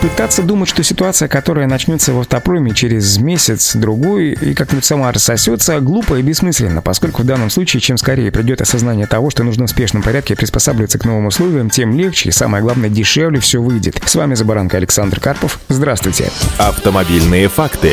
Пытаться думать, что ситуация, которая начнется в автопроме через месяц-другой и как-нибудь сама рассосется, глупо и бессмысленно, поскольку в данном случае, чем скорее придет осознание того, что нужно в спешном порядке приспосабливаться к новым условиям, тем легче и, самое главное, дешевле все выйдет. С вами «За баранкой» Александр Карпов. Здравствуйте. Автомобильные факты.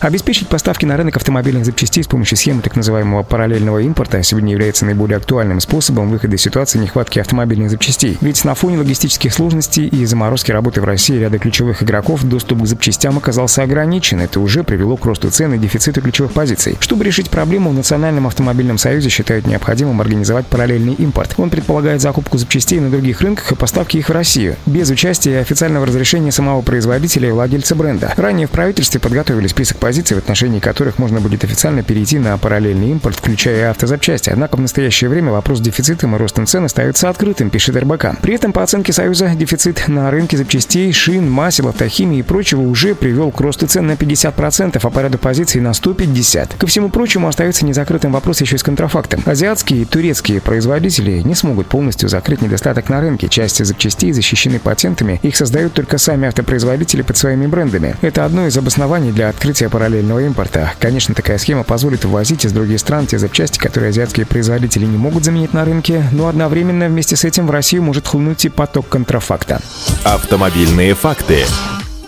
Обеспечить поставки на рынок автомобильных запчастей с помощью схемы так называемого параллельного импорта сегодня является наиболее актуальным способом выхода из ситуации нехватки автомобильных запчастей. Ведь на фоне логистических сложностей и заморозки работы в России ряда ключевых игроков доступ к запчастям оказался ограничен. Это уже привело к росту цен и дефициту ключевых позиций. Чтобы решить проблему, в Национальном автомобильном союзе считают необходимым организовать параллельный импорт. Он предполагает закупку запчастей на других рынках и поставки их в Россию, без участия и официального разрешения самого производителя и владельца бренда. Ранее в правительстве подготовили список позиций, в отношении которых можно будет официально перейти на параллельный импорт, включая автозапчасти. Однако в настоящее время вопрос с дефицитом и ростом цен остается открытым, пишет РБК. При этом, по оценке Союза, дефицит на рынке запчастей, шин, масел, автохимии и прочего уже привел к росту цен на 50%, а по ряду позиций на 150%. Ко всему прочему, остается незакрытым вопрос еще и с контрафактом. Азиатские и турецкие производители не смогут полностью закрыть недостаток на рынке. Части запчастей защищены патентами, их создают только сами автопроизводители под своими брендами. Это одно из обоснований для открытия параллельного импорта. Конечно, такая схема позволит ввозить из других стран те запчасти, которые азиатские производители не могут заменить на рынке, но одновременно вместе с этим в Россию может хлынуть и поток контрафакта. Автомобильные факты.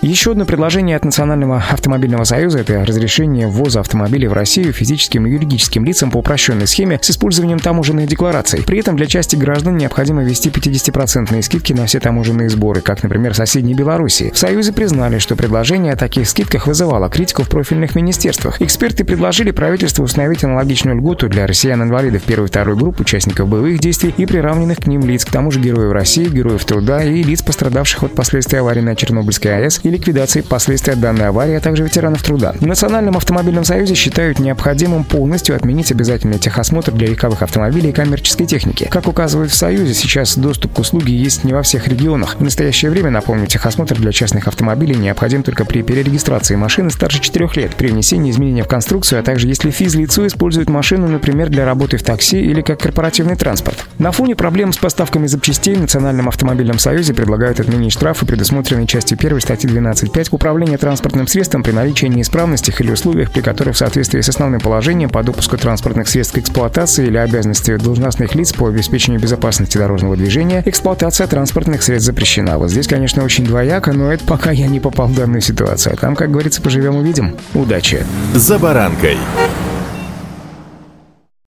Еще одно предложение от Национального автомобильного союза – это разрешение ввоза автомобилей в Россию физическим и юридическим лицам по упрощенной схеме с использованием таможенных деклараций. При этом для части граждан необходимо ввести 50% скидки на все таможенные сборы, как, например, в соседней Белоруссии. В Союзе признали, что предложение о таких скидках вызывало критику в профильных министерствах. Эксперты предложили правительству установить аналогичную льготу для россиян-инвалидов 1-2 групп, участников боевых действий и приравненных к ним лиц, к тому же героев России, героев труда и лиц, пострадавших от последствий аварии на Чернобыльской АЭС и ликвидации последствий данной аварии, а также ветеранов труда. В Национальном автомобильном союзе считают необходимым полностью отменить обязательный техосмотр для легковых автомобилей и коммерческой техники. Как указывают в союзе, сейчас доступ к услуге есть не во всех регионах. В настоящее время, напомню, техосмотр для частных автомобилей необходим только при перерегистрации машины старше 4 лет, при внесении изменения в конструкцию, а также если физлицо использует машину, например, для работы в такси или как корпоративный транспорт. На фоне проблем с поставками запчастей в Национальном автомобильном союзе предлагают отменить штрафы, предусмотренные частью 1 статьи 12.5 управление транспортным средством при наличии неисправностях или условиях, при которых в соответствии с основным положением по допуску транспортных средств к эксплуатации или обязанности должностных лиц по обеспечению безопасности дорожного движения эксплуатация транспортных средств запрещена. Вот здесь, конечно, очень двояко, но это пока я не попал в данную ситуацию. Там, как говорится, поживем-увидим. Удачи! За баранкой!